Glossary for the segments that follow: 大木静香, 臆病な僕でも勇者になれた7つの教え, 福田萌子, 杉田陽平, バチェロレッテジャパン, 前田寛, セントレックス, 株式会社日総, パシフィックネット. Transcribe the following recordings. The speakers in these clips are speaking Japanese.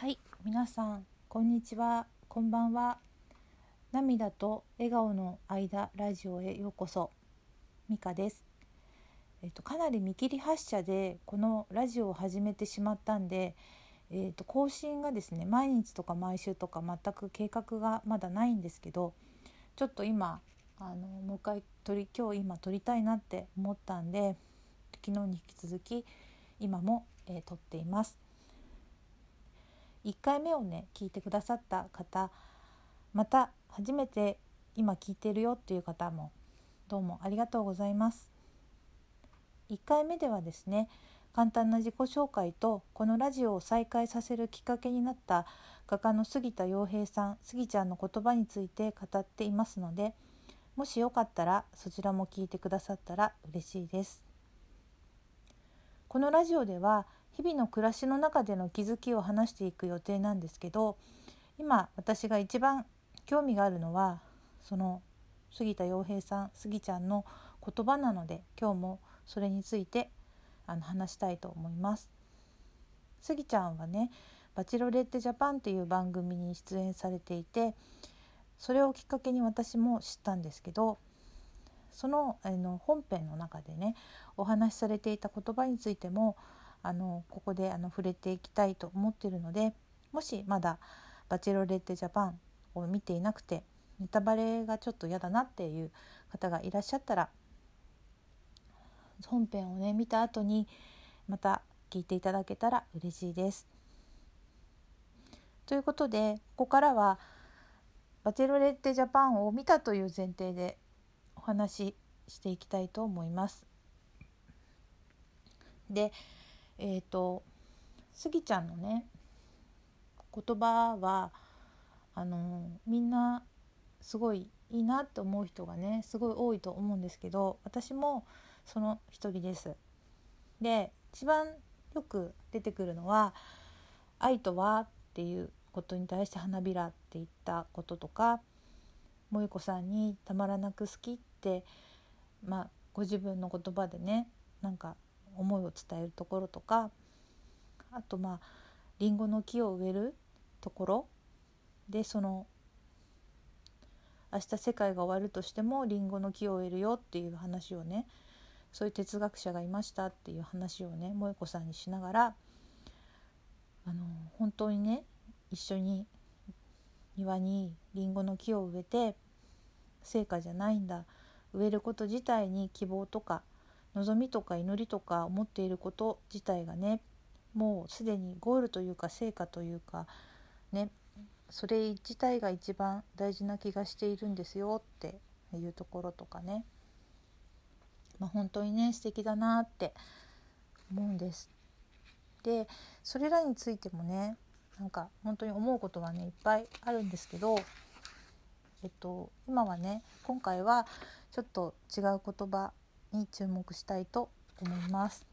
はい、皆さんこんにちは、こんばんは。涙と笑顔の間ラジオへようこそ。ミカです。かなり見切り発車でこのラジオを始めてしまったんで、更新がですね、毎日とか毎週とか全く計画がまだないんですけど、ちょっと今もう一回今撮りたいなって思ったんで、昨日に引き続き今も、撮っています。1回目をね聞いてくださった方、また初めて今聞いてるよっていう方もどうもありがとうございます。1回目ではですね、簡単な自己紹介とこのラジオを再開させるきっかけになった画家の杉田陽平さん、杉ちゃんの言葉について語っていますので、もしよかったらそちらも聞いてくださったら嬉しいです。このラジオでは日々の暮らしの中での気づきを話していく予定なんですけど、今私が一番興味があるのはその杉田陽平さん、杉ちゃんの言葉なので、今日もそれについて話したいと思います。杉ちゃんはね、バチロレッテジャパンという番組に出演されていて、それをきっかけに私も知ったんですけど、その本編の中でねお話しされていた言葉についてもここで触れていきたいと思っているので、もしまだバチロレッテジャパンを見ていなくてネタバレがちょっと嫌だなっていう方がいらっしゃったら、本編をね見た後にまた聞いていただけたら嬉しいです。ということで、ここからはバチェロレッテジャパンを見たという前提でお話ししていきたいと思います。で、スギちゃんのね言葉はみんなすごいいいなって思う人がねすごい多いと思うんですけど、私もその一人です。で、一番よく出てくるのは愛とはっていうことに対して花びらって言ったこととか、萌子さんにたまらなく好きって、ご自分の言葉でねなんか思いを伝えるところとか、あとリンゴの木を植えるところで、その明日世界が終わるとしてもリンゴの木を植えるよっていう話をね、そういう哲学者がいましたっていう話をね萌子さんにしながら、本当にね一緒に庭にリンゴの木を植えて、成果じゃないんだ、植えること自体に希望とか望みとか祈りとか思っていること自体がねもうすでにゴールというか成果というかね、それ自体が一番大事な気がしているんですよっていうところとかね、本当にね素敵だなって思うんです。で、それらについてもねなんか本当に思うことはねいっぱいあるんですけど、今回はちょっと違う言葉に注目したいと思います。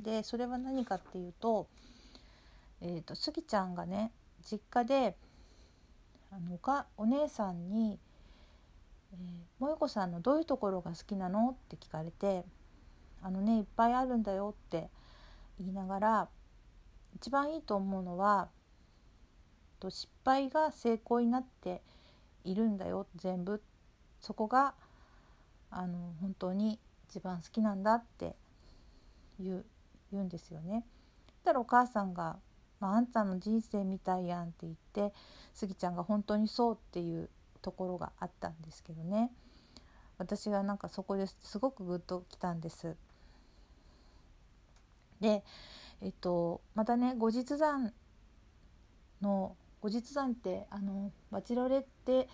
で、それは何かっていうと、スギちゃんがね実家でお姉さんに萌子さんのどういうところが好きなのって聞かれて、いっぱいあるんだよって言いながら、一番いいと思うのは失敗が成功になっているんだよ、全部そこが本当に一番好きなんだって言うんですよね。だからお母さんが、あんたの人生みたいやんって言って、スギちゃんが本当にそうっていうところがあったんですけどね、私がそこですごくグッときたんです。で、またね後日談ってバチロレッテ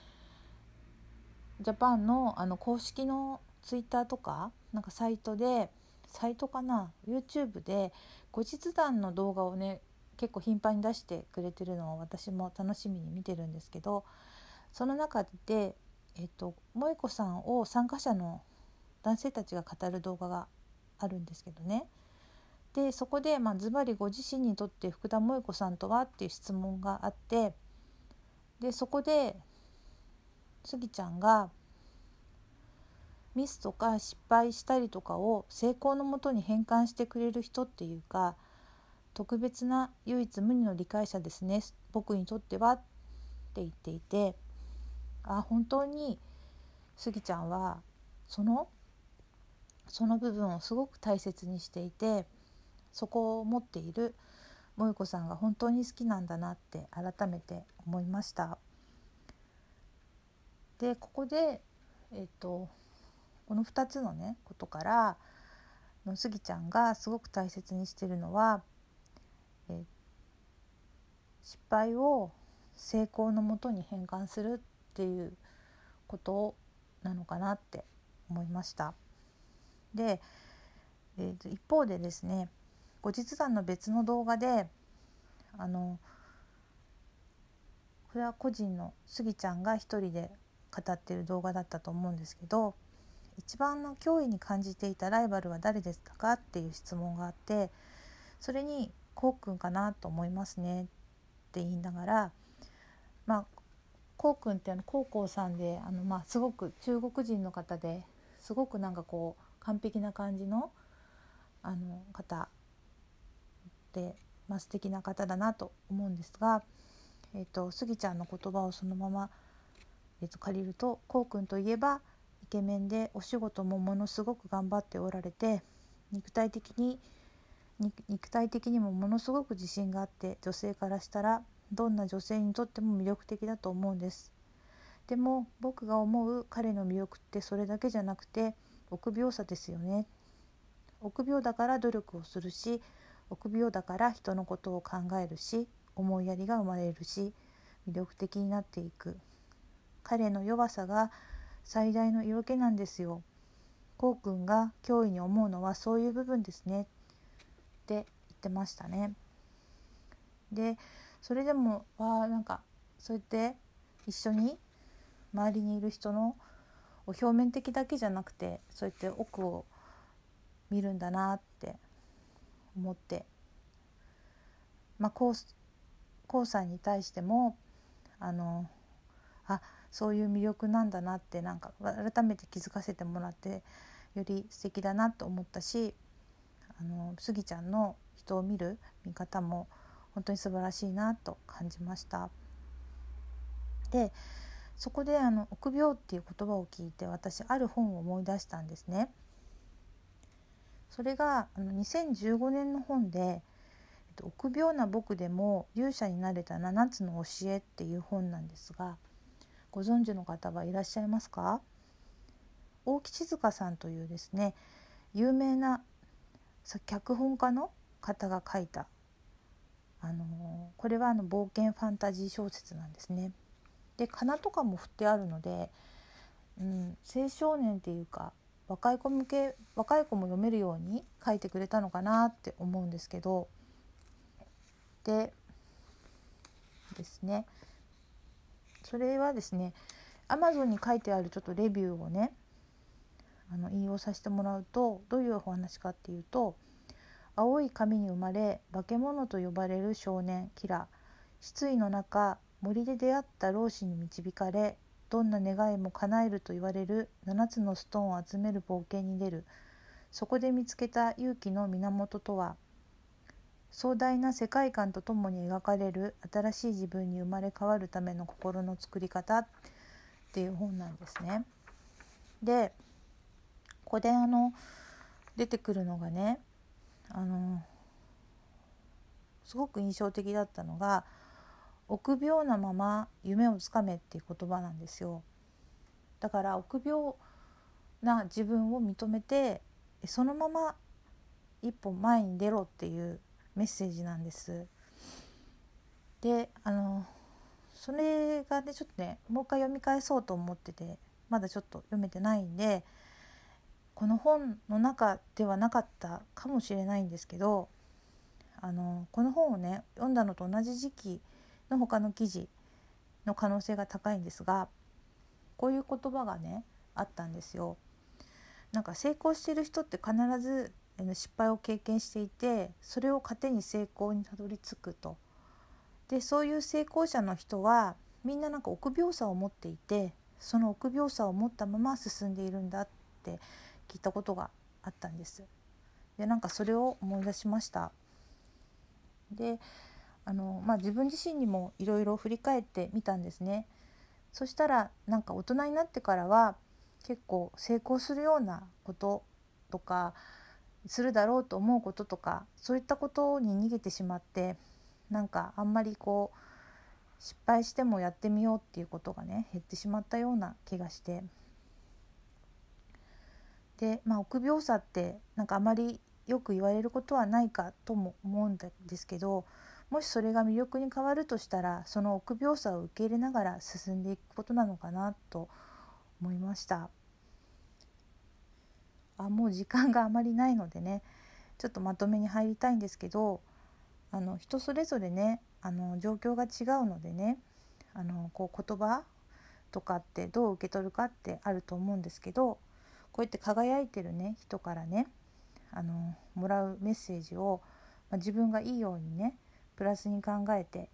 ジャパンの公式のツイッターとかサイトかな YouTube で後日談の動画をね結構頻繁に出してくれてるのを私も楽しみに見てるんですけど、その中で、萌子さんを参加者の男性たちが語る動画があるんですけどね。で、そこでズバリご自身にとって福田萌子さんとはっていう質問があって、でそこでスギちゃんがミスとか失敗したりとかを成功のもとに変換してくれる人っていうか、特別な唯一無二の理解者ですね、僕にとっては、って言っていて、あ、本当にスギちゃんはその部分をすごく大切にしていて、そこを持っている萌子さんが本当に好きなんだなって改めて思いました。で、ここで、この2つのねことからスギちゃんがすごく大切にしているのは、失敗を成功のもとに変換するっていうことなのかなって思いました。で、一方でですね、後日談の別の動画でこれは個人のスギちゃんが一人で語っている動画だったと思うんですけど、一番の脅威に感じていたライバルは誰ですかっていう質問があって、それにこうくんかなと思いますねって言いながら、こうくんって高校さんですごく中国人の方で、すごくなんかこう完璧な感じの方で、素敵な方だなと思うんですが、スギちゃんの言葉をそのまま、借りると、こうくんといえばイケメンでお仕事もものすごく頑張っておられて、肉体的にもものすごく自信があって、女性からしたらどんな女性にとっても魅力的だと思うんです。でも僕が思う彼の魅力ってそれだけじゃなくて臆病さですよね。臆病だから努力をするし、臆病だから人のことを考えるし、思いやりが生まれるし、魅力的になっていく。彼の弱さが最大の色気なんですよ。こうくんが脅威に思うのはそういう部分ですね、って言ってましたね。で、それでもなんかそうやって一緒に周りにいる人の表面的だけじゃなくて、そうやって奥を見るんだなって思って、こうさんに対してもそういう魅力なんだなって、なんか改めて気づかせてもらって、より素敵だなと思ったし、スギちゃんの人を見る見方も本当に素晴らしいなと感じました。で、そこで臆病っていう言葉を聞いて、私ある本を思い出したんですね。それが2015年の本で、臆病な僕でも勇者になれた7つの教えっていう本なんですが、ご存知の方はいらっしゃいますか？大木静香さんというですね、有名な脚本家の方が書いた、これは冒険ファンタジー小説なんですね。で、仮名とかも振ってあるので、青少年っていうか若い子も読めるように書いてくれたのかなって思うんですけど、でですね、それはですね、Amazon に書いてあるちょっとレビューをね、引用させてもらうと、どういうお話かっていうと、青い髪に生まれ、化け物と呼ばれる少年キラ、失意の中、森で出会った老師に導かれ、どんな願いも叶えると言われる7つのストーンを集める冒険に出る。そこで見つけた勇気の源とは、壮大な世界観とともに描かれる新しい自分に生まれ変わるための心の作り方っていう本なんですね。で、ここで出てくるのがね、すごく印象的だったのが、臆病なまま夢をつかめっていう言葉なんですよ。だから臆病な自分を認めて、そのまま一歩前に出ろっていうメッセージなんです。で、それがね、ちょっとね、もう一回読み返そうと思ってて、まだちょっと読めてないんで、この本の中ではなかったかもしれないんですけど、この本をね読んだのと同じ時期の他の記事の可能性が高いんですが、こういう言葉がねあったんですよ。なんか成功してる人って必ず失敗を経験していて、それを糧に成功にたどり着くと。で、そういう成功者の人はみんななんか臆病さを持っていて、その臆病さを持ったまま進んでいるんだって聞いたことがあったんです。で、なんかそれを思い出しました。で自分自身にもいろいろ振り返ってみたんですね。そしたらなんか大人になってからは結構成功するようなこととかするだろうと思うこととかそういったことに逃げてしまって、なんかあんまりこう失敗してもやってみようっていうことがね減ってしまったような気がして、で、臆病さってなんかあまりよく言われることはないかとも思うんですけど、もしそれが魅力に変わるとしたらその臆病さを受け入れながら進んでいくことなのかなと思いました。もう時間があまりないのでね、ちょっとまとめに入りたいんですけど、人それぞれね状況が違うのでね、こう言葉とかってどう受け取るかってあると思うんですけど、こうやって輝いてるね人からねもらうメッセージを、自分がいいようにねプラスに考えて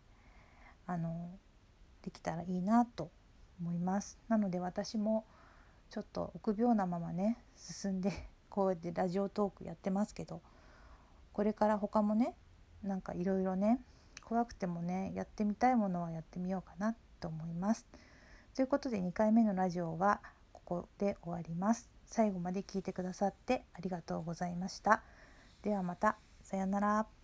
できたらいいなと思います。なので私もちょっと臆病なままね進んでこうやってラジオトークやってますけど、これから他もねなんかいろいろね怖くてもねやってみたいものはやってみようかなと思います。ということで2回目のラジオはここで終わります。最後まで聞いてくださってありがとうございました。ではまた、さようなら。